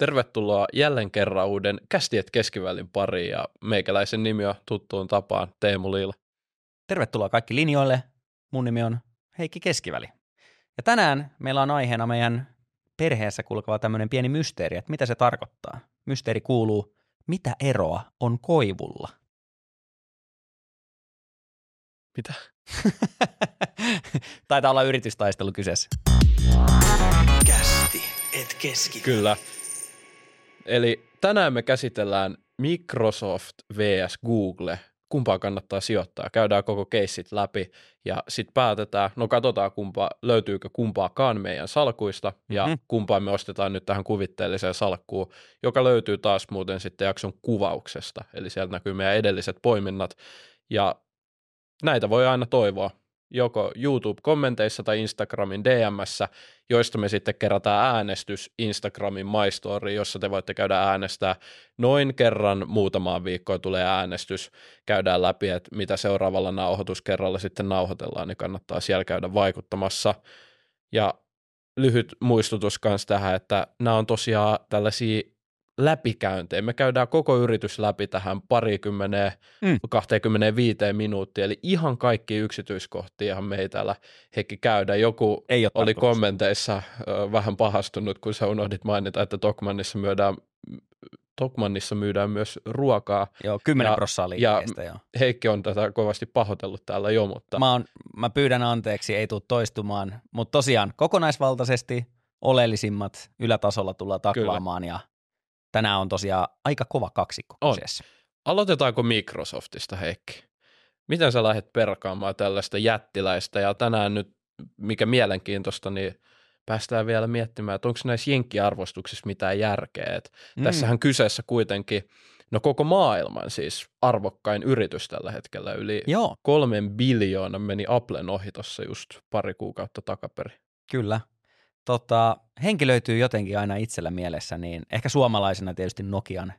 Tervetuloa jälleen kerran uuden Kästiet keskivälin pariin ja meikäläisen nimi on tuttuun tapaan Teemu Liila. Tervetuloa kaikki linjoille. Mun nimi on Heikki Keskiväli. Ja tänään meillä on aiheena meidän perheessä kulkeva tämmöinen pieni mysteeri, että mitä se tarkoittaa. Mysteeri kuuluu, mitä eroa on koivulla? Mitä? Taitaa olla yritystaistelu kyseessä. Kästi et keskiväli. Kyllä. Eli tänään me käsitellään Microsoft vs. Google. Kumpaa kannattaa sijoittaa? Käydään koko keissit läpi ja sitten päätetään, no katsotaan löytyykö kumpaakaan meidän salkuista ja kumpaa me ostetaan nyt tähän kuvitteelliseen salkkuun, joka löytyy taas muuten sitten jakson kuvauksesta. Eli sieltä näkyy meidän edelliset poiminnat ja näitä voi aina toivoa. Joko YouTube-kommenteissa tai Instagramin DM:ssä, joista me sitten kerätään äänestys Instagramin My Story, jossa te voitte käydä äänestää. Noin kerran muutamaan viikkoon tulee äänestys, käydään läpi, että mitä seuraavalla nauhoituskerralla sitten nauhoitellaan, niin kannattaa siellä käydä vaikuttamassa. Ja lyhyt muistutus kanssa tähän, että nämä on tosiaan tällaisia läpikäyntejä. Me käydään koko yritys läpi tähän 20-25 minuuttia, eli ihan kaikki yksityiskohtia me ei täällä Heikki käydä. Joku oli kommenteissa vähän pahastunut, kun sä unohdit mainita, että Tokmannissa myydään myös ruokaa. Joo, 10% liikkeestä. Ja Heikki on tätä kovasti pahoitellut täällä jo, mutta... Mä pyydän anteeksi, ei tule toistumaan, mutta tosiaan kokonaisvaltaisesti oleellisimmat ylätasolla tullaan taklaamaan ja tänään on tosiaan aika kova kaksikko kyseessä. Aloitetaanko Microsoftista, Heikki? Miten sä lähdet perkaamaan tällaista jättiläistä? Ja tänään nyt, mikä mielenkiintoista, niin päästään vielä miettimään, että onko näissä jenkkiarvostuksissa mitään järkeä. Tässähän kyseessä kuitenkin, no koko maailman siis arvokkain yritys tällä hetkellä. Yli 3 biljoonan meni Applen ohi tuossa just pari kuukautta takaperin. Kyllä. Henki löytyy jotenkin aina itsellä mielessä, niin ehkä suomalaisena tietysti Nokian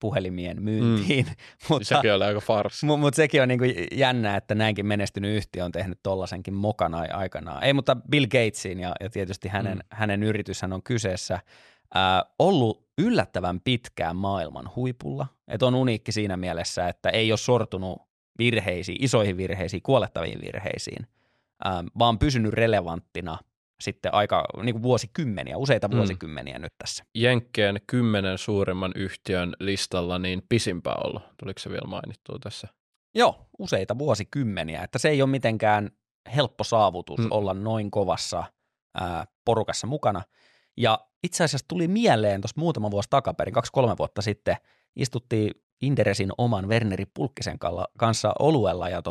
puhelimien myyntiin. Mutta sekin oli aika farsi. Mutta sekin on niinku jännä, että näinkin menestynyt yhtiö on tehnyt tollasenkin mokana aikanaan. Ei, mutta Bill Gatesiin ja tietysti hänen yrityshän on kyseessä ollut yllättävän pitkään maailman huipulla. Et on uniikki siinä mielessä, että ei ole sortunut virheisiin, isoihin virheisiin, kuolettaviin virheisiin, vaan pysynyt relevanttina sitten aika niin kuin vuosikymmeniä, useita vuosikymmeniä nyt tässä. Jenkkeen 10 suurimman yhtiön listalla niin pisimpää ollut. Tuliko se vielä mainittua tässä? Joo, useita vuosikymmeniä. Että se ei ole mitenkään helppo saavutus olla noin kovassa porukassa mukana. Ja itse asiassa tuli mieleen tuossa muutama vuosi takaperin, 2-3 vuotta sitten, istuttiin Inderesin oman Werneri Pulkkisen kanssa oluella ja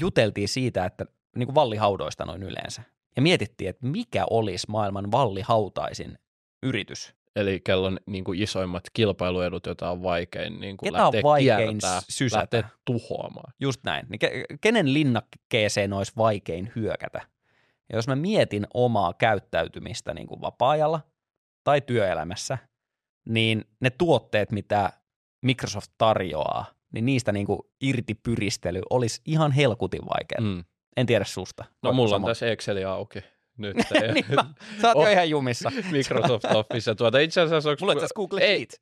juteltiin siitä, että niin kuin vallihaudoista noin yleensä. Ja mietittiin, että mikä olisi maailman vallihautaisin yritys. Eli kello on niin kuin isoimmat kilpailuedut, joita on vaikein niin kuin lähteä tuhoamaan. Just näin. Niin kenen linnakkeeseen olisi vaikein hyökätä? Ja jos mä mietin omaa käyttäytymistä niin kuin vapaa-ajalla tai työelämässä, niin ne tuotteet, mitä Microsoft tarjoaa, niin niistä niin kuin irtipyristely olisi ihan helkutin vaikeaa. En tiedä susta. No mulla on tässä Excel auki nyt. Niin sä oot jo ihan jumissa. Microsoft Office. Itse asiassa onko... Mulla on tässä Google Sheet.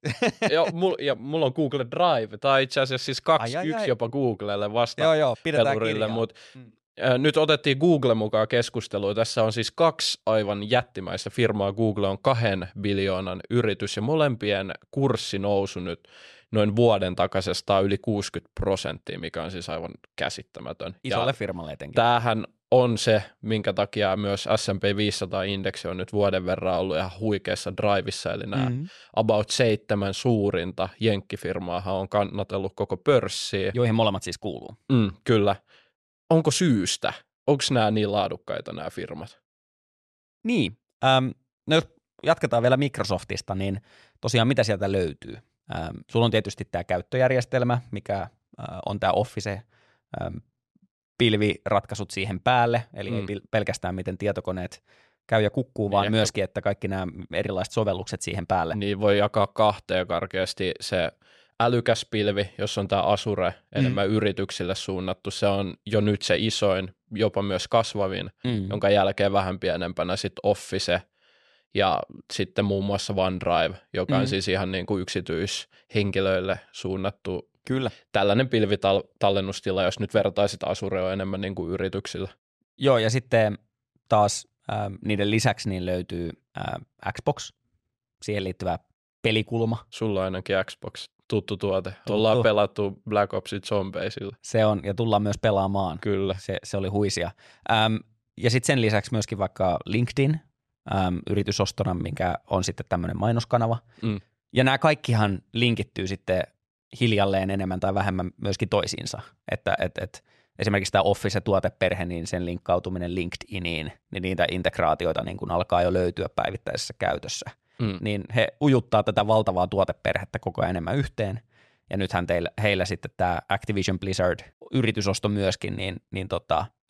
Ja mulla on Google Drive. Tämä on itse asiassa siis 2.1 jopa Googlelle vasta. Joo, pidetään pelurille, mutta nyt otettiin Google mukaan keskustelua. Tässä on siis 2 aivan jättimäistä firmaa. Google on 2 biljoonan yritys ja molempien kurssi nousu nyt noin vuoden takaisesta yli 60%, mikä on siis aivan käsittämätön. Isolle firmalle etenkin. Tämähän on se, minkä takia myös S&P 500-indeksi on nyt vuoden verran ollut ihan huikeassa drivissa, eli nämä about 7 suurinta jenkkifirmaahan on kannatellut koko pörssiä. Joihin molemmat siis kuuluu. Kyllä. Onko syystä? Onko nämä niin laadukkaita nämä firmat? Niin. No jos jatketaan vielä Microsoftista, niin tosiaan mitä sieltä löytyy? Sulla on tietysti tämä käyttöjärjestelmä, mikä on tämä Office-pilviratkaisut siihen päälle, eli ei pelkästään miten tietokoneet käy ja kukkuu, vaan niin myöskin, että kaikki nämä erilaiset sovellukset siihen päälle. Niin voi jakaa 2 karkeasti se älykäs pilvi, jos on tämä Azure enemmän yrityksille suunnattu, se on jo nyt se isoin, jopa myös kasvavin, jonka jälkeen vähän pienempänä sitten Office ja sitten muun muassa OneDrive, joka on siis ihan niin kuin yksityishenkilöille suunnattu. Kyllä. Tällainen pilvitallennustila, jos nyt vertaisit Azureen enemmän niin kuin yrityksillä. Joo, ja sitten taas niiden lisäksi niin löytyy Xbox, siihen liittyvä pelikulma. Sulla on ainakin Xbox, tuttu tuote. Ollaan pelattu Black Opsit zombeisilla. Se on, ja tullaan myös pelaamaan. Kyllä. Se oli huisia. Ja sitten sen lisäksi myöskin vaikka LinkedIn, yritysostona, minkä on sitten tämmöinen mainoskanava. Mm. Ja nämä kaikkihan linkittyy sitten hiljalleen enemmän tai vähemmän myöskin toisiinsa, että esimerkiksi tämä Office-tuoteperhe, niin sen linkkautuminen LinkedIniin, niin niitä integraatioita niin kun alkaa jo löytyä päivittäisessä käytössä, niin he ujuttaa tätä valtavaa tuoteperhettä koko ajan enemmän yhteen, ja nythän heillä sitten tämä Activision Blizzard-yritysosto myöskin, niin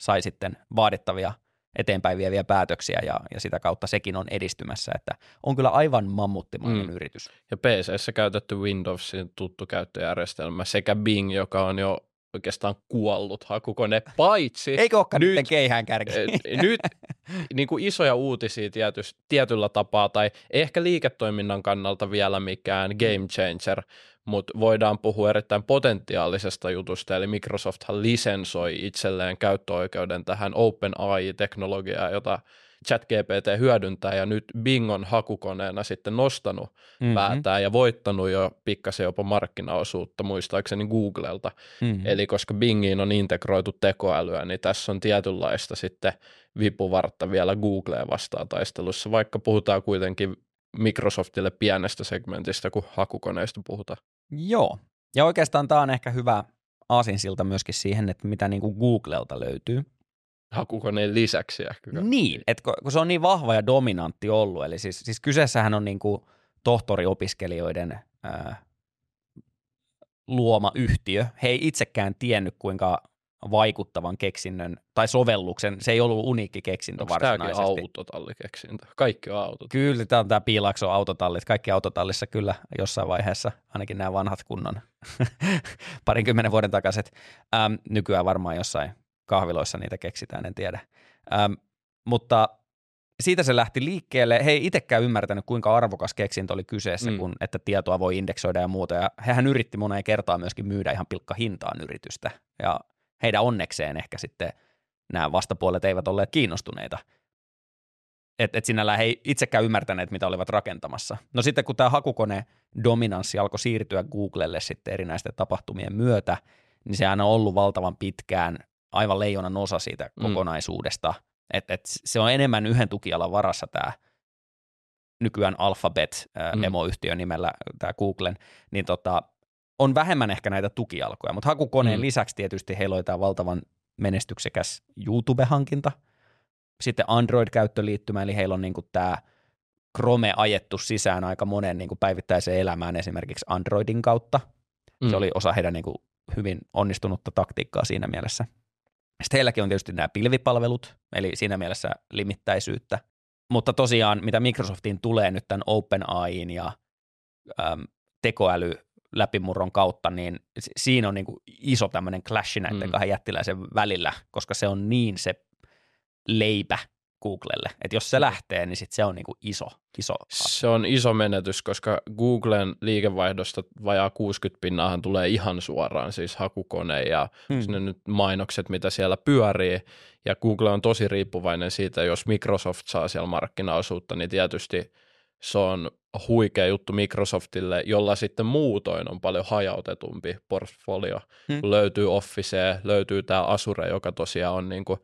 sai sitten vaadittavia eteenpäin vieviä päätöksiä, ja sitä kautta sekin on edistymässä, että on kyllä aivan mammuttimainen yritys. Ja PC:ssä käytetty Windowsin tuttu käyttöjärjestelmä sekä Bing, joka on jo oikeastaan kuollut hakukone, paitsi... Eikö olekaan nyt keihään kärki? Nyt niin kuin isoja uutisia tietyllä tapaa, tai ehkä liiketoiminnan kannalta vielä mikään game changer, mutta voidaan puhua erittäin potentiaalisesta jutusta, eli Microsofthan lisensoi itselleen käyttöoikeuden tähän OpenAI-teknologiaan, jota Chat GPT hyödyntää, ja nyt Bing on hakukoneena sitten nostanut päätään ja voittanut jo pikkasen jopa markkinaosuutta, muistaakseni Googlelta. Eli koska Bingiin on integroitu tekoälyä, niin tässä on tietynlaista sitten vipuvartta vielä Googleen vastaan taistelussa, vaikka puhutaan kuitenkin Microsoftille pienestä segmentistä, kun hakukoneista puhutaan. Joo, ja oikeastaan tämä on ehkä hyvä aasinsilta myöskin siihen, että mitä niin kuin Googlelta löytyy. Hakukoneen lisäksi ehkä. Niin, että kun se on niin vahva ja dominantti ollut, eli siis kyseessähän on niin kuin tohtoriopiskelijoiden luoma yhtiö. He ei itsekään tiennyt, kuinka vaikuttavan keksinnön tai sovelluksen, se ei ollut uniikki keksintö varsinaisesti. Onko tämäkin autotallikeksintö? Kaikki on autotallit. Kyllä, tämä on tämä Piilakson autotallit. Kaikki autotallissa kyllä jossain vaiheessa, ainakin nämä vanhat kunnon parinkymmenen vuoden takaiset. Nykyään varmaan jossain kahviloissa niitä keksitään, en tiedä. Mutta siitä se lähti liikkeelle. He ei itsekään ymmärtänyt, kuinka arvokas keksintö oli kyseessä, kun että tietoa voi indeksoida ja muuta. Ja hehän yritti moneen kertaan myöskin myydä ihan pilkkahintaan yritystä. Ja heidän onnekseen ehkä sitten nämä vastapuolet eivät olleet kiinnostuneita. Et sinällään he ei itsekään ymmärtäneet, mitä olivat rakentamassa. No sitten kun tämä hakukone-dominanssi alkoi siirtyä Googlelle sitten erinäisten tapahtumien myötä, niin sehän on ollut valtavan pitkään aivan leijonan osa siitä kokonaisuudesta. Että se on enemmän yhden tukijalan varassa tämä nykyään Alphabet emoyhtiön nimellä tämä Googlen, niin on vähemmän ehkä näitä tukijalkoja, mutta hakukoneen lisäksi tietysti heillä oli tämä valtavan menestyksekäs YouTube-hankinta, sitten Android-käyttöliittymä, eli heillä on niinku tämä Chrome ajettu sisään aika monen niinku päivittäiseen elämään esimerkiksi Androidin kautta, se oli osa heidän niinku hyvin onnistunutta taktiikkaa siinä mielessä. Sitten heilläkin on tietysti nämä pilvipalvelut, eli siinä mielessä limittäisyyttä, mutta tosiaan mitä Microsoftiin tulee nyt tämän OpenAIin ja tekoäly läpimurron kautta, niin siinä on niin kuin iso tämmöinen clash näiden kahden jättiläisen välillä, koska se on niin se leipä Googlelle, että jos se lähtee, niin sit se on niin kuin iso. Se on iso menetys, koska Googlen liikevaihdosta vajaa 60% tulee ihan suoraan, siis hakukone ja sinne nyt mainokset, mitä siellä pyörii, ja Google on tosi riippuvainen siitä, jos Microsoft saa siellä markkinaosuutta, niin tietysti se on huikea juttu Microsoftille, jolla sitten muutoin on paljon hajautetumpi portfolio. Löytyy Officea, löytyy tämä Azure, joka tosiaan on, niin kuin,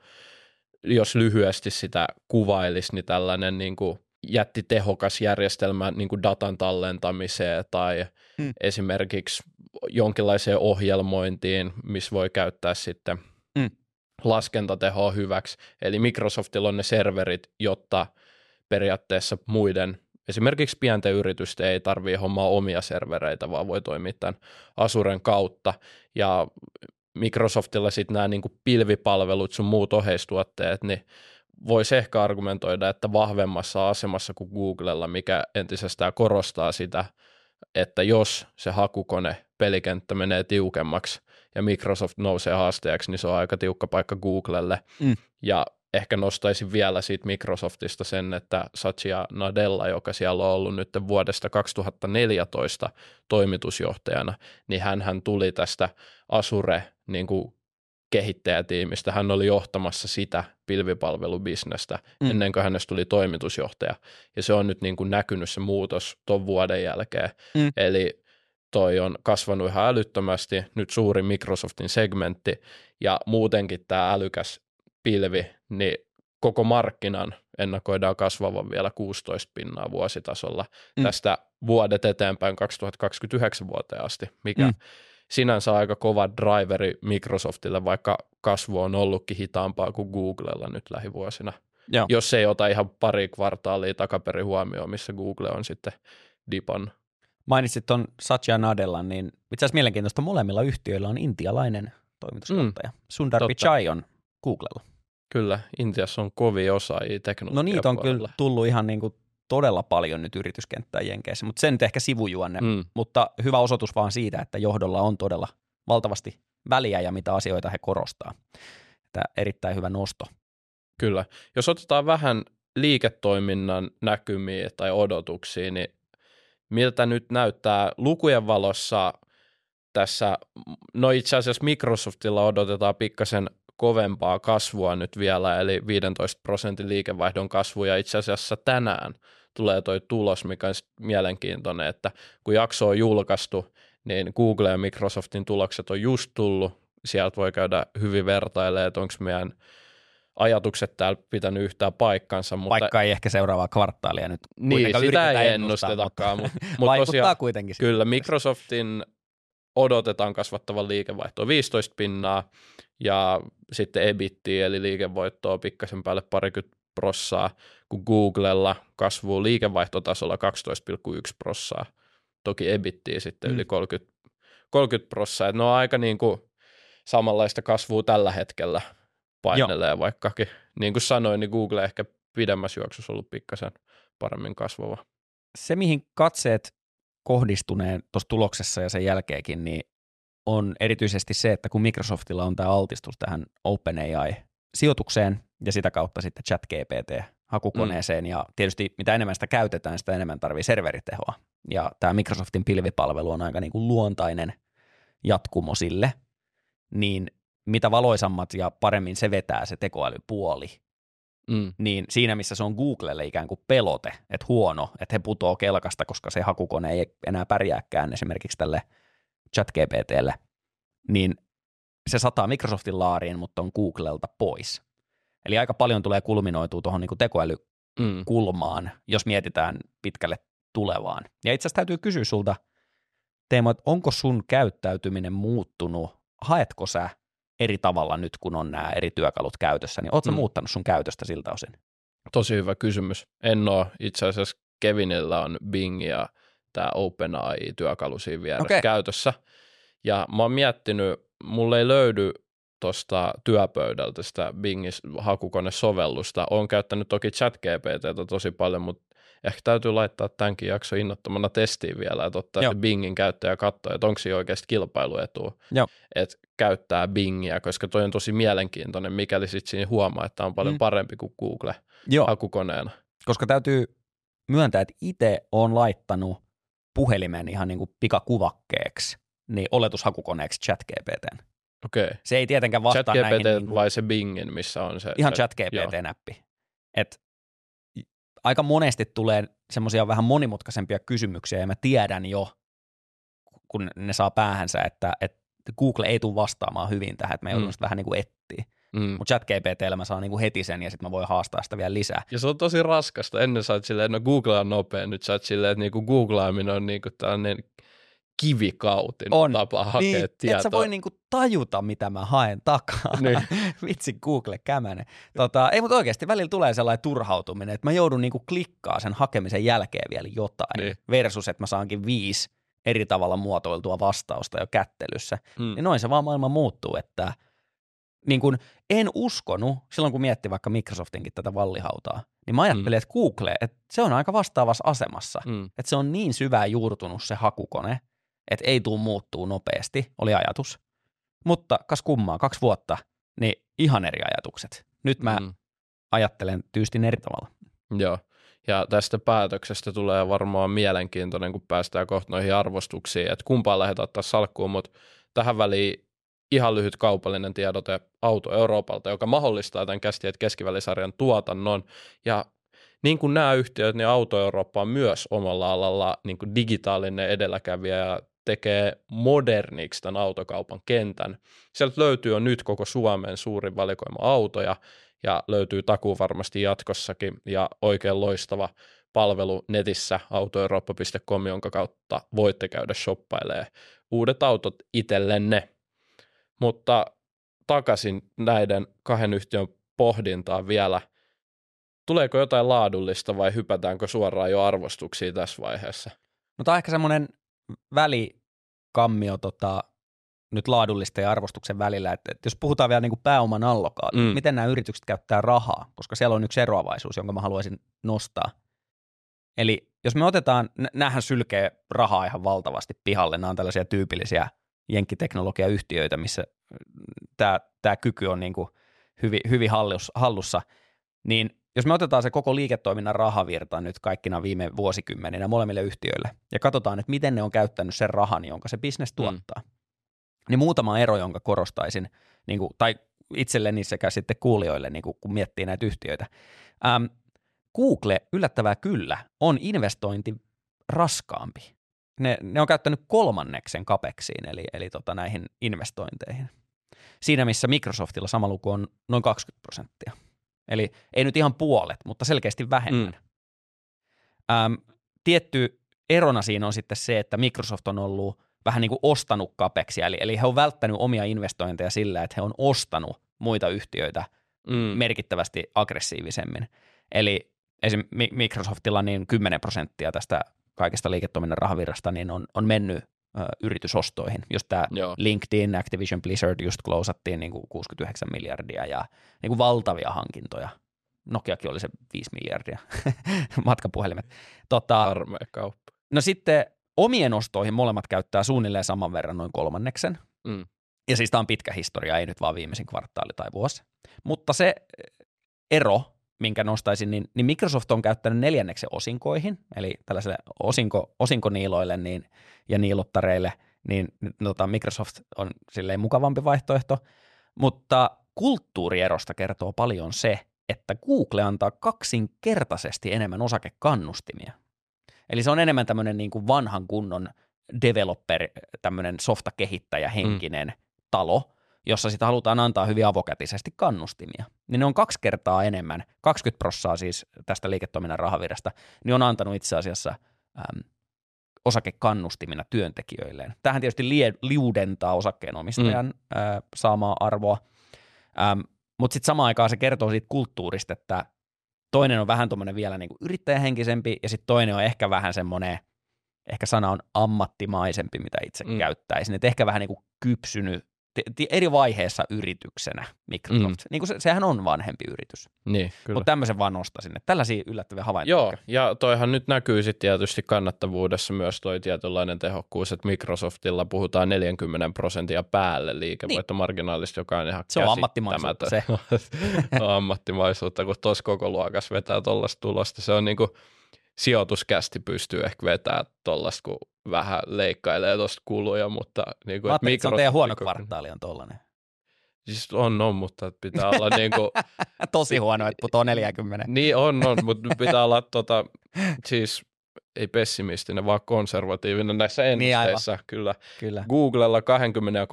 jos lyhyesti sitä kuvailisi, niin tällainen niin kuin jättitehokas järjestelmä niin kuin datan tallentamiseen tai esimerkiksi jonkinlaiseen ohjelmointiin, missä voi käyttää sitten laskentatehoa hyväksi. Eli Microsoftilla on ne serverit, jotta periaatteessa muiden esimerkiksi pienten yritysten ei tarvitse hommaa omia servereitä, vaan voi toimia tämän Azuren kautta. Ja Microsoftilla sitten nämä niin kuin pilvipalvelut sun muut oheistuotteet, niin voisi ehkä argumentoida, että vahvemmassa asemassa kuin Googlella, mikä entisestään korostaa sitä, että jos se hakukone, pelikenttä menee tiukemmaksi ja Microsoft nousee haasteeksi, niin se on aika tiukka paikka Googlelle. Ja ehkä nostaisin vielä siitä Microsoftista sen, että Satya Nadella, joka siellä on ollut nyt vuodesta 2014 toimitusjohtajana, niin hänhän tuli tästä Azure niin kuin kehittäjätiimistä. Hän oli johtamassa sitä pilvipalvelubisnestä ennen kuin hänestä tuli toimitusjohtaja. Ja se on nyt niin kuin näkynyt se muutos tuon vuoden jälkeen. Eli toi on kasvanut ihan älyttömästi, nyt suuri Microsoftin segmentti ja muutenkin tämä älykäs pilvi, niin koko markkinan ennakoidaan kasvavan vielä 16% vuositasolla tästä vuodet eteenpäin 2029 vuoteen asti, mikä sinänsä aika kova driveri Microsoftille, vaikka kasvu on ollutkin hitaampaa kuin Googlella nyt lähivuosina. Joo. Jos ei ota ihan pari kvartaalia takaperin huomioon, missä Google on sitten dipannut. Mainitsit tuon Satya Nadellan, niin itse asiassa mielenkiintoista molemmilla yhtiöillä on intialainen toimitusjohtaja. Sundar Pichai on Googlella. Kyllä, Intiassa on kovia osaajia teknologiapuolella. No niitä on kyllä tullut ihan niin kuin todella paljon nyt yrityskenttään Jenkeissä, mutta sen nyt ehkä sivujuonne, mutta hyvä osoitus vaan siitä, että johdolla on todella valtavasti väliä ja mitä asioita he korostaa. Tämä erittäin hyvä nosto. Kyllä, jos otetaan vähän liiketoiminnan näkymiä tai odotuksia, niin miltä nyt näyttää lukujen valossa tässä, no itse asiassa Microsoftilla odotetaan pikkasen kovempaa kasvua nyt vielä, eli 15% liikevaihdon kasvu, ja itse asiassa tänään tulee toi tulos, mikä on mielenkiintoinen, että kun jakso on julkaistu, niin Google ja Microsoftin tulokset on just tullut, sieltä voi käydä hyvin vertailemaan, että onko meidän ajatukset täällä pitänyt yhtään paikkansa. Mutta vaikka ei ehkä seuraavaa kvartaalia nyt. Niin, sitä ei ennustetakaan. Mutta vaikuttaa tosiaan, kuitenkin. Kyllä, Microsoftin odotetaan kasvattavan liikevaihtoa 15% ja sitten EBITtiä eli liikevoittoa pikkasen päälle 20%, kun Googlella kasvuu liikevaihtotasolla 12.1%. Toki EBITtiä sitten yli 30%. Ne on aika niin kuin samanlaista kasvua tällä hetkellä. Painelee Joo. vaikkakin. Niin kuin sanoin, niin Google ehkä pidemmässä juoksussa on ollut pikkasen paremmin kasvava. Se, mihin katseet kohdistuneen tuossa tuloksessa ja sen jälkeenkin, niin on erityisesti se, että kun Microsoftilla on tämä altistus tähän OpenAI-sijoitukseen ja sitä kautta sitten Chat GPT-hakukoneeseen ja tietysti mitä enemmän sitä käytetään, sitä enemmän tarvii serveritehoa. Ja tämä Microsoftin pilvipalvelu on aika niin kuin luontainen jatkumo sille, niin mitä valoisammat ja paremmin se vetää se tekoälypuoli, niin siinä missä se on Googlelle ikään kuin pelote, että huono, että he putoo kelkasta, koska se hakukone ei enää pärjääkään esimerkiksi tälle ChatGPTlle, niin se sataa Microsoftin laariin, mutta on Googlelta pois. Eli aika paljon tulee kulminoitua tuohon niin kuin tekoälykulmaan, jos mietitään pitkälle tulevaan. Ja itse asiassa täytyy kysyä sulta, Teemu, että onko sun käyttäytyminen muuttunut, haetko sä eri tavalla nyt, kun on nämä eri työkalut käytössä, niin ootko muuttanut sun käytöstä siltä osin? Tosi hyvä kysymys. En ole. Itse asiassa Kevinillä on Bing ja tämä OpenAI-työkalu siinä vieressä käytössä. Ja mä oon miettinyt, mulla ei löydy tuosta työpöydältä sitä Bingin hakukonesovellusta. Oon käyttänyt toki ChatGPTtä tosi paljon, mutta ehkä täytyy laittaa tämänkin jakso innottomana testiin vielä, että ottaa se Bingin käyttäjä katsoa, että onko siinä oikeasti kilpailuetua, että käyttää Bingiä, koska toi on tosi mielenkiintoinen, mikäli sitten siinä huomaa, että on paljon parempi kuin Google hakukoneena. Koska täytyy myöntää, että itse olen laittanut puhelimen ihan niin kuin pikakuvakkeeksi, niin oletushakukoneeksi ChatGPTn. Okei. Se ei tietenkään vastaa ChatGPT näihin. ChatGPT vai se Bingin, missä on se? Ihan ChatGPT-näppi. Että aika monesti tulee semmoisia vähän monimutkaisempia kysymyksiä, ja mä tiedän jo, kun ne saa päähänsä, että Google ei tule vastaamaan hyvin tähän, että mä joudun sitä vähän niin kuin etsiä. Mutta ChatGPTllä mä saan niin kuin heti sen, ja sitten mä voin haastaa sitä vielä lisää. Ja se on tosi raskasta. Ennen sä oot silleen, no Google on nopea, nyt sä oot silleen, että niinku googlaaminen on niinku tällainen kivikautin tapa hakea niin, tietoa. Et sä voi niinku tajuta, mitä mä haen takaa. Niin. Vitsi Google kämänen. Ei, mutta oikeasti välillä tulee sellainen turhautuminen, että mä joudun niinku klikkaamaan sen hakemisen jälkeen vielä jotain, niin. Versus että mä saankin 5 eri tavalla muotoiltua vastausta jo kättelyssä. Ja noin se vaan maailma muuttuu, että niin kun en uskonut, silloin kun mietti vaikka Microsoftinkin tätä vallihautaa, niin mä ajattelin, että Google, että se on aika vastaavassa asemassa, että se on niin syvään juurtunut se hakukone, että ei tule muuttuu nopeasti, oli ajatus. Mutta kas kummaa, 2 vuotta, niin ihan eri ajatukset. Nyt mä ajattelen tyystin eri tavalla. Joo, ja tästä päätöksestä tulee varmaan mielenkiintoinen, kun päästään kohta noihin arvostuksiin, että kumpaan lähdetään ottaa salkkuun, mutta tähän väliin ihan lyhyt kaupallinen tiedote Auto Euroopalta, joka mahdollistaa tämän Keskivälisarjan tuotannon, ja niin kuin nämä yhtiöt, niin Auto Eurooppa on myös omalla alalla niin kuin digitaalinen edelläkävijä ja tekee moderniksi tämän autokaupan kentän. Sieltä löytyy jo nyt koko Suomen suurin valikoima autoja ja löytyy takuu varmasti jatkossakin ja oikein loistava palvelu netissä autoeurooppa.com, jonka kautta voitte käydä shoppailemaan uudet autot itsellenne. Mutta takaisin näiden kahden yhtiön pohdintaan vielä. Tuleeko jotain laadullista vai hypätäänkö suoraan jo arvostuksiin tässä vaiheessa? No tämä on ehkä semmoinen välikammio nyt laadullista ja arvostuksen välillä, että jos puhutaan vielä niin kuin pääoman allokaatio, miten nämä yritykset käyttää rahaa, koska siellä on yksi eroavaisuus, jonka mä haluaisin nostaa. Eli jos me otetaan, näähän sylkee rahaa ihan valtavasti pihalle, nämä on tällaisia tyypillisiä jenkkiteknologiayhtiöitä, missä tämä kyky on niin kuin hyvin hallussa, niin jos me otetaan se koko liiketoiminnan rahavirta nyt kaikkina viime vuosikymmeninä molemmille yhtiöille ja katsotaan, että miten ne on käyttänyt sen rahan, jonka se bisnes tuottaa, niin muutama ero, jonka korostaisin, niin kuin, tai itselleni sekä sitten kuulijoille, niin kuin, kun miettii näitä yhtiöitä. Google, yllättävää kyllä, on investointi raskaampi. Ne on käyttänyt kolmanneksen capexiin, eli näihin investointeihin. Siinä, missä Microsoftilla sama luku on noin 20%. Eli ei nyt ihan puolet, mutta selkeästi vähemmän. Tietty erona siinä on sitten se, että Microsoft on ollut vähän niin kuin ostanut capexia, eli he on välttänyt omia investointeja sillä, että he on ostanut muita yhtiöitä merkittävästi aggressiivisemmin. Eli esimerkiksi Microsoftilla niin 10% tästä kaikesta liiketoiminnan rahavirrasta niin on mennyt yritysostoihin. Just tämä LinkedIn, Activision Blizzard just closattiin niin kuin 69 miljardia ja niin kuin valtavia hankintoja. Nokiakin oli se 5 miljardia matkapuhelimet. Armea kauppa. No sitten omien ostoihin molemmat käyttää suunnilleen saman verran noin kolmanneksen. Ja siis tämä on pitkä historia, ei nyt vaan viimeisin kvartaali tai vuosi. Mutta se ero, minkä nostaisin, niin Microsoft on käyttänyt neljänneksen osinkoihin, eli tällaisille osinkoniiloille ja niilottareille, niin Microsoft on silleen mukavampi vaihtoehto, mutta kulttuurierosta kertoo paljon se, että Google antaa kaksinkertaisesti enemmän osakekannustimia. Eli se on enemmän tämmöinen niin kuin vanhan kunnon developer, tämmöinen softakehittäjä henkinen talo, jossa sitä halutaan antaa hyvin avokätisesti kannustimia, niin ne on 2 kertaa enemmän, 20% siis tästä liiketoiminnan rahavirrasta, niin on antanut itse asiassa osakekannustimina työntekijöilleen. Tämähän tietysti liudentaa osakkeenomistajan saamaa arvoa, mutta sitten samaan aikaan se kertoo siitä kulttuurista, että toinen on vähän tuommoinen vielä niinku yrittäjähenkisempi, ja sitten toinen on ehkä vähän semmoinen, ehkä sana on ammattimaisempi, mitä itse käyttäisin, että ehkä vähän niinku kypsynyt, eri vaiheessa yrityksenä Microsoft. Niin kuin sehän on vanhempi yritys. Niin, mutta tämmöisen vaan nostaisin. Tällaisia yllättäviä havaintoja. Joo, ja toihan nyt näkyy sitten tietysti kannattavuudessa myös toi tietynlainen tehokkuus, että Microsoftilla puhutaan 40% päälle liikevoittomarginaalista, joka on ihan käsittämätön. Se on ammattimaisuutta. Kun tuossa koko luokassa vetää tuollaista tulosta. Se on niin kuin sijoituskästi pystyy ehkä vetämään tuollaista, kun vähän leikkailee tuosta kuluja, mutta... Niin kuin, mä ajattelin, että se on teidän huono kvartaali on tuollainen. Siis on, mutta pitää olla niin kuin... Tosi huono, että putoaa 40. Niin on, mutta pitää olla siis ei pessimistinen, vaan konservatiivinen näissä ennusteissä. Niin kyllä. Googlella 20% ja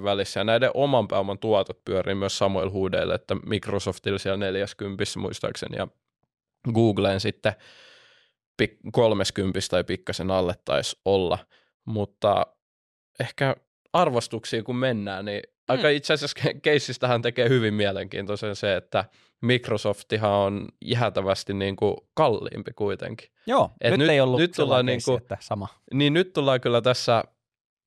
30% välissä, ja näiden oman pääoman tuotot pyörii myös samoilla huudeilla, että Microsoftilla siellä 40 muistaakseni, ja Googleen sitten 30 tai pikkasen alle taisi olla, mutta ehkä arvostuksiin kun mennään, niin aika itse asiassa keissistähän tekee hyvin mielenkiintoisen se, että Microsoftihan on jäätävästi niin kuin kalliimpi kuitenkin. Joo, nyt ei ollut sellainen niin keissi, että sama. Niin nyt tullaan kyllä tässä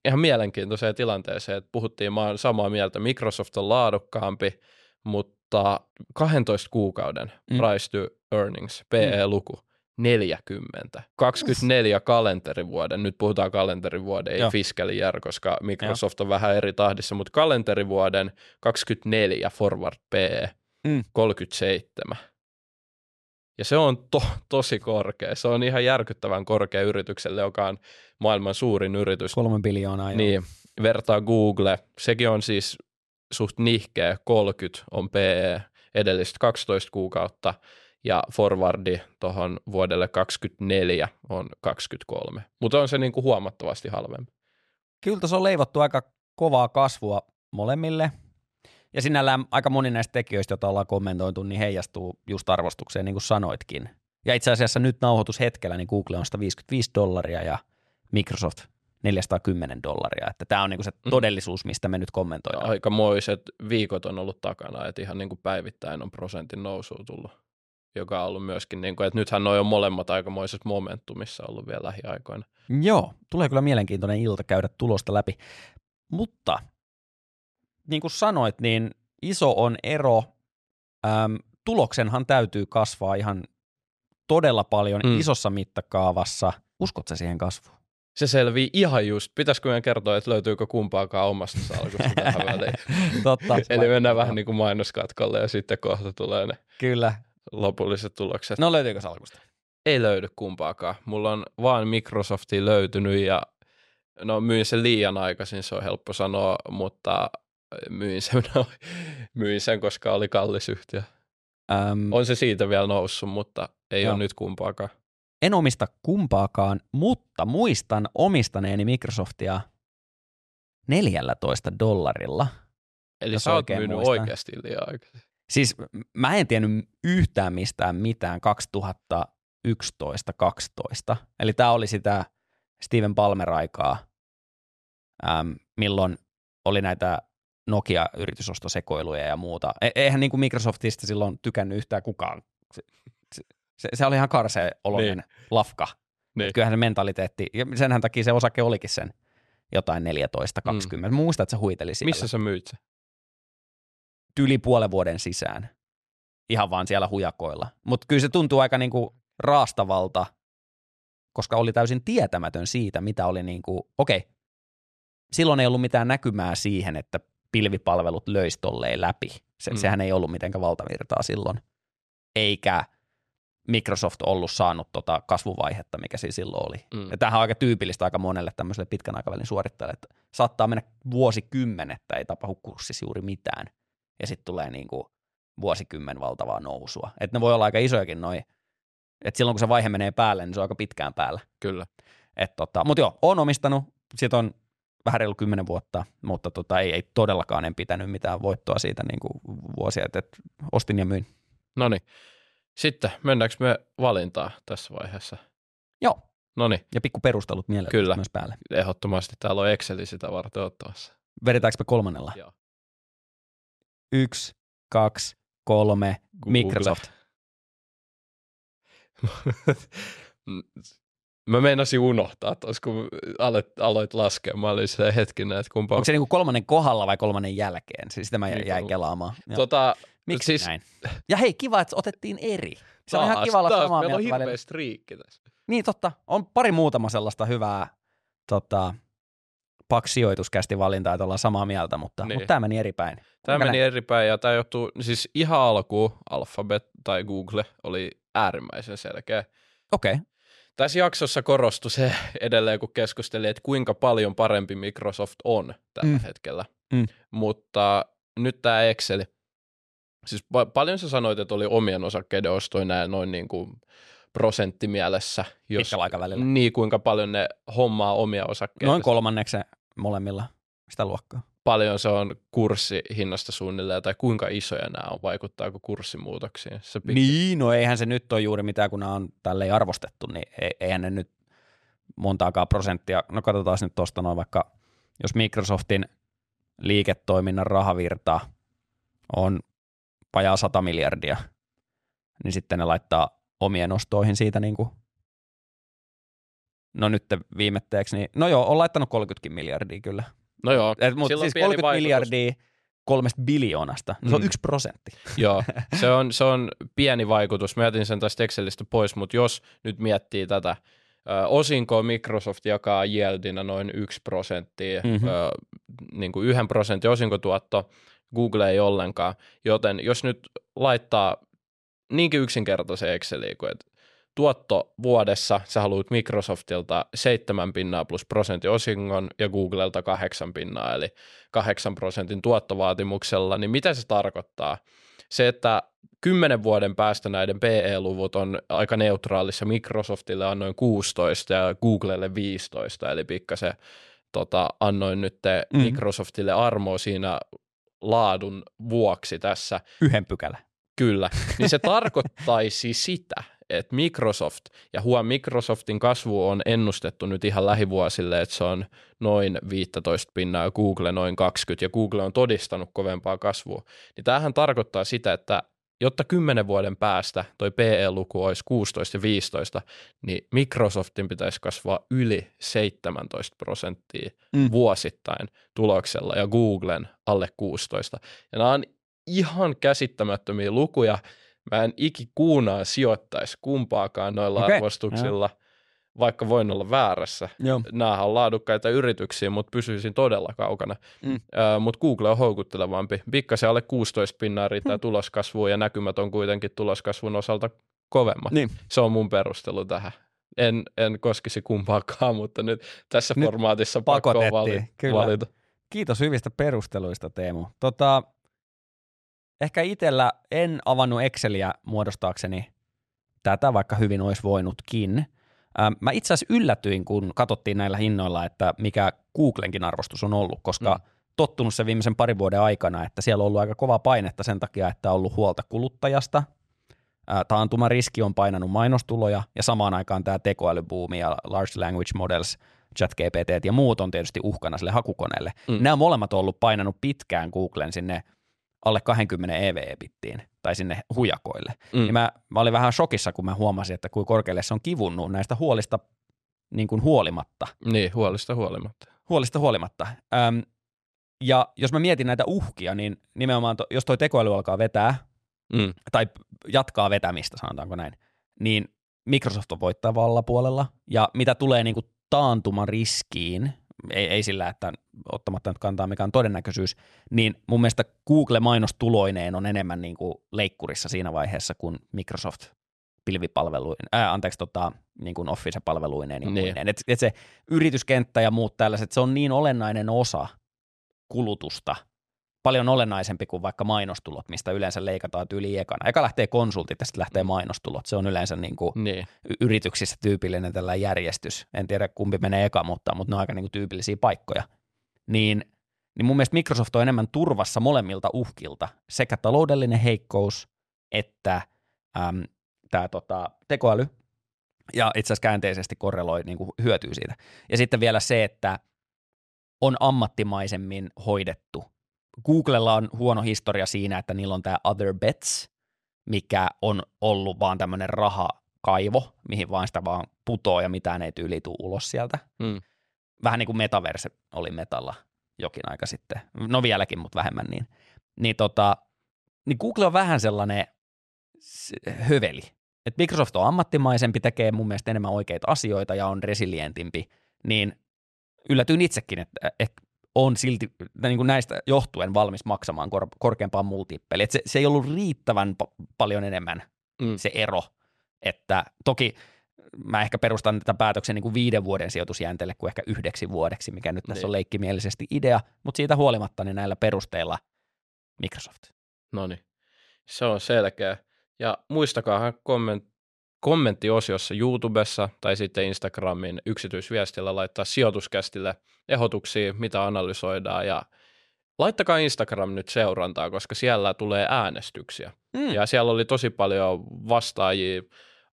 ihan mielenkiintoiseen tilanteeseen, että puhuttiin samaa mieltä, Microsoft on laadukkaampi, mutta 12 kuukauden price to earnings, PE-luku. 40. 24 kalenterivuoden, nyt puhutaan kalenterivuoden, ei fiskalijär, koska Microsoft on vähän eri tahdissa, mutta kalenterivuoden 24 forward PE. 37. Ja se on tosi korkea. Se on ihan järkyttävän korkea yritykselle, joka on maailman suurin yritys. 3 biljoonaa. Niin, vertaa Google. Sekin on siis suht nihkeä. 30 on PE edellistä 12 kuukautta ja forwardi tuohon vuodelle 2024 on 23. Mutta on se niinku huomattavasti halvempi. Kyllä se on leivottu aika kovaa kasvua molemmille. Ja sinällään aika moni näistä tekijöistä, joita ollaan kommentoitu, niin heijastuu just arvostukseen, niin kuin sanoitkin. Ja itse asiassa nyt nauhoitushetkellä niin Google on $155 ja Microsoft $410. Että tämä on niin kuin se todellisuus, mistä me nyt kommentoidaan. Aikamoiset viikot on ollut takana, että ihan niin kuin päivittäin on prosentin nousua tullut, joka on ollut myöskin, niin kuin, että nythän noi on molemmat aikamoiset momentumissa ollut vielä lähiaikoina. Joo, tulee kyllä mielenkiintoinen ilta käydä tulosta läpi, mutta niin kuin sanoit, niin iso on ero. Tuloksenhan täytyy kasvaa ihan todella paljon isossa mittakaavassa. Uskotko sä siihen kasvuun? Se selvii ihan just. Pitäisikö meidän kertoa, että löytyykö kumpaakaan omasta salkusta tähän väliin? Totta. Eli mennään vähän niin kuin mainoskatkolle ja sitten kohta tulee ne Kyllä. lopulliset tulokset. No löytyykö salkusta? Ei löydy kumpaakaan. Mulla on vaan Microsofti löytynyt ja no myin sen liian aikaisin, se on helppo sanoa, mutta myin sen, koska oli kallis yhtiö. On se siitä vielä noussut, mutta ei ole nyt kumpaakaan. En omista kumpaakaan, mutta muistan omistaneeni Microsoftia $14. Eli sä oot myynyt oikeasti liian aikaisin. Siis mä en tiennyt yhtään mistään mitään 2011-2012. Eli tää oli sitä Steven Palmer-aikaa, milloin oli näitä Nokia-yritysostosekoiluja ja muuta. Eihän niin kuin Microsoftista silloin tykännyt yhtään kukaan. Se oli ihan karseoloinen lafka. Niin. Kyllähän se mentaliteetti, ja senhän takia se osake olikin sen jotain 14-20. Muistat, että se huiteli siellä. Missä sä myit se? Tyli puolen vuoden sisään. Ihan vaan siellä hujakoilla. Mutta kyllä se tuntuu aika niin kuin raastavalta, koska oli täysin tietämätön siitä, mitä oli niin kuin, okei, silloin ei ollut mitään näkymää siihen, että pilvipalvelut löisi tolleen läpi. Sehän ei ollut mitenkään valtavirtaa silloin. Eikä Microsoft ollut saanut tota kasvuvaihetta, mikä siinä silloin oli. Ja tämähän on aika tyypillistä aika monelle tämmöiselle pitkän aikavälin suorittajalle, että saattaa mennä vuosikymmenet, että ei tapahdu kurssissa juuri mitään. Ja sitten tulee niin kuin vuosikymmen valtavaa nousua. Että ne voi olla aika isojakin noin. Että silloin kun se vaihe menee päälle, niin se on aika pitkään päällä. Kyllä. Mutta joo, on omistanut. Siitä on vähän reilu 10 vuotta, mutta ei todellakaan en pitänyt mitään voittoa siitä niin kuin vuosia, että ostin ja myin. Noniin. Sitten mennäänkö me valintaan tässä vaiheessa? Joo. Noniin. Ja pikku perustelut mieleen myös päälle. Kyllä. Ehdottomasti täällä on Exceli sitä varten ottamassa. Vedetäänkö me kolmannella? Joo. 1, 2, 3, Google. Microsoft. Mä meinasin unohtaa tuossa, kun aloit laskemaan, oli se hetkinen, että kumpa. Onko se niinku kolmannen kohdalla vai kolmannen jälkeen? Siis sitä mä jäin kelaamaan. Miksi siis näin? Ja hei, kiva, että otettiin eri. Se on ihan kiva olla samaa mieltä. Meillä on hirveä striikki tässä. Niin totta, on pari muutama sellaista hyvää paksijoituskästi valintaa, että ollaan samaa mieltä, mutta tämä meni eri päin. Ja tämä johtuu, siis ihan alkuun Alphabet tai Google oli äärimmäisen selkeä. Okei. Tässä jaksossa korostui se edelleen, kun keskustelin, että kuinka paljon parempi Microsoft on tällä hetkellä. Mutta nyt tämä Excel, siis paljon sä sanoit, että oli omien osakkeiden ostoja noin niin kuin prosenttimielessä. Pitkällä aikavälillä. Niin, kuinka paljon ne hommaa omia osakkeita. Noin kolmanneksi molemmilla sitä luokkaa. Paljon se on kurssihinnasta suunnilleen, tai kuinka isoja nämä on, vaikuttaako kurssimuutoksiin? Niin, no eihän se nyt ole juuri mitään, kun nämä on tälleen arvostettu, niin eihän ne nyt montaakaan prosenttia. No katsotaan nyt tuosta noin vaikka, jos Microsoftin liiketoiminnan rahavirta on vajaa 100 miljardia, niin sitten ne laittaa omien ostoihin siitä niin kuin, no nyt viimetteeksi, niin no joo, on laittanut 30 miljardia kyllä. No joo. Mutta siis 30 miljardia 3 biljoonasta, se on 1%. Joo, se on pieni vaikutus. Mä jätin sen tästä Excelistä pois, mutta jos nyt miettii tätä, osinkoa Microsoft jakaa yieldinä noin 1%, niin kuin 1% osinkotuotto, Google ei ollenkaan. Joten jos nyt laittaa niinkin yksinkertaisen Exceliin, että tuotto vuodessa sä haluat Microsoftilta 7% plus prosentin osingon ja Googlelta 8%, eli 8% tuottovaatimuksella, niin mitä se tarkoittaa? Se, että 10 vuoden päästä näiden PE-luvut on aika neutraalissa, Microsoftille annoin 16 ja Googlelle 15, eli pikkasen annoin nyt Microsoftille armoa siinä laadun vuoksi tässä. 1 pykälä. Kyllä, niin se tarkoittaisi sitä, että Microsoft, ja Microsoftin kasvu on ennustettu nyt ihan lähivuosille, että se on noin 15% ja Google noin 20%, ja Google on todistanut kovempaa kasvua. Niin tämähän tarkoittaa sitä, että jotta 10 vuoden päästä toi PE-luku olisi 16 ja 15, niin Microsoftin pitäisi kasvaa yli 17% vuosittain tuloksella, ja Googlen alle 16. Ja nämä on ihan käsittämättömiä lukuja. Mä en ikikuunaan sijoittaisi kumpaakaan noilla arvostuksilla, vaikka voin olla väärässä. Joo. Nämähän on laadukkaita yrityksiä, mutta pysyisin todella kaukana. Mutta Google on houkuttelevampi. Pikkasen alle 16% riittää tuloskasvua, ja näkymät on kuitenkin tuloskasvun osalta kovemmat. Niin. Se on mun perustelu tähän. En koskisi kumpaakaan, mutta nyt tässä nyt formaatissa pakko valita. Kiitos hyvistä perusteluista, Teemu. Ehkä itsellä en avannut Exceliä muodostaakseni tätä, vaikka hyvin olisi voinutkin. Mä itse asiassa yllätyin, kun katsottiin näillä hinnoilla, että mikä Googlenkin arvostus on ollut, koska tottunut se viimeisen parin vuoden aikana, että siellä on ollut aika kovaa painetta sen takia, että on ollut huolta kuluttajasta. Taantumariski on painanut mainostuloja, ja samaan aikaan tämä tekoälybuumi ja large language models, Chat GPT ja muut on tietysti uhkana sille hakukoneelle. Nämä molemmat on ollut painanut pitkään Googlen sinne alle 20 EV-bittiin tai sinne hujakoille. Ja mä olin vähän shokissa, kun mä huomasin, että kuinka korkealle se on kivunnut näistä huolista niin kuin huolimatta. Niin, huolista huolimatta. Ja jos mä mietin näitä uhkia, niin nimenomaan jos toi tekoäly alkaa vetää, tai jatkaa vetämistä, sanotaanko näin, niin Microsoft on voittavalla puolella. Ja mitä tulee niin kuin taantuman riskiin, ei sillä, että ottamatta nyt kantaa mikä on todennäköisyys, niin mun mielestä Google mainostuloineen on enemmän niin kuin leikkurissa siinä vaiheessa, kun Microsoft pilvipalveluineen, niin kuin Office-palveluineen ja muineen. Et se yrityskenttä ja muut tällaiset, se on niin olennainen osa kulutusta, paljon olennaisempi kuin vaikka mainostulot, mistä yleensä leikataan tyyli ekana. Eka lähtee konsultit ja sitten lähtee mainostulot. Se on yleensä niin kuin yrityksissä tyypillinen tällainen järjestys. En tiedä kumpi menee eka, mutta ne on aika niin kuin tyypillisiä paikkoja. Niin mun mielestä Microsoft on enemmän turvassa molemmilta uhkilta. Sekä taloudellinen heikkous että tämä tekoäly. Ja itse asiassa käänteisesti korreloi, niin kuin hyötyy siitä. Ja sitten vielä se, että on ammattimaisemmin hoidettu. Googlella on huono historia siinä, että niillä on tämä Other Bets, mikä on ollut vaan tämmöinen rahakaivo, mihin vaan sitä vaan putoo ja mitään ei tyyli tule ulos sieltä. Vähän niin kuin metaverse oli metalla jokin aika sitten, no vieläkin, mutta vähemmän niin. Niin Google on vähän sellainen höveli, että Microsoft on ammattimaisempi, tekee mun mielestä enemmän oikeita asioita ja on resilientimpi, niin yllätyin itsekin, että on silti niin kuin näistä johtuen valmis maksamaan korkeampaan multippeliin. Se ei ollut riittävän paljon enemmän se ero. Että toki mä ehkä perustan tätä päätöksen niin kuin 5 vuoden sijoitusjänteelle kuin ehkä 9 vuodeksi, mikä nyt tässä on leikkimielisesti idea, mutta siitä huolimatta niin näillä perusteilla Microsoft. No niin, se on selkeä. Ja muistakaa kommenttiosiossa YouTubessa tai sitten Instagramin yksityisviestillä laittaa sijoituskästille ehdotuksia, mitä analysoidaan, ja laittakaa Instagram nyt seurantaa, koska siellä tulee äänestyksiä. Ja siellä oli tosi paljon vastaajia,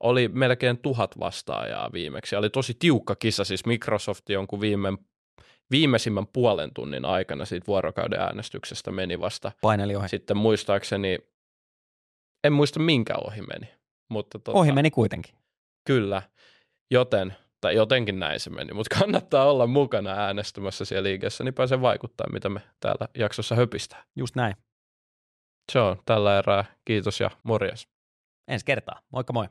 oli melkein 1000 vastaajaa viimeksi, oli tosi tiukka kisa, siis Microsoft jonkun viimeisimmän puolen tunnin aikana siitä vuorokauden äänestyksestä meni vasta. Paineli ohi. Sitten muistaakseni, en muista minkä ohi meni. Mutta ohi meni kuitenkin. Kyllä, jotenkin näin se meni, mutta kannattaa olla mukana äänestämässä siellä liikessä, niin pääsee vaikuttaa, mitä me täällä jaksossa höpistää. Just näin. Se on tällä erää. Kiitos ja morjes. Ensi kertaa. Moikka moi.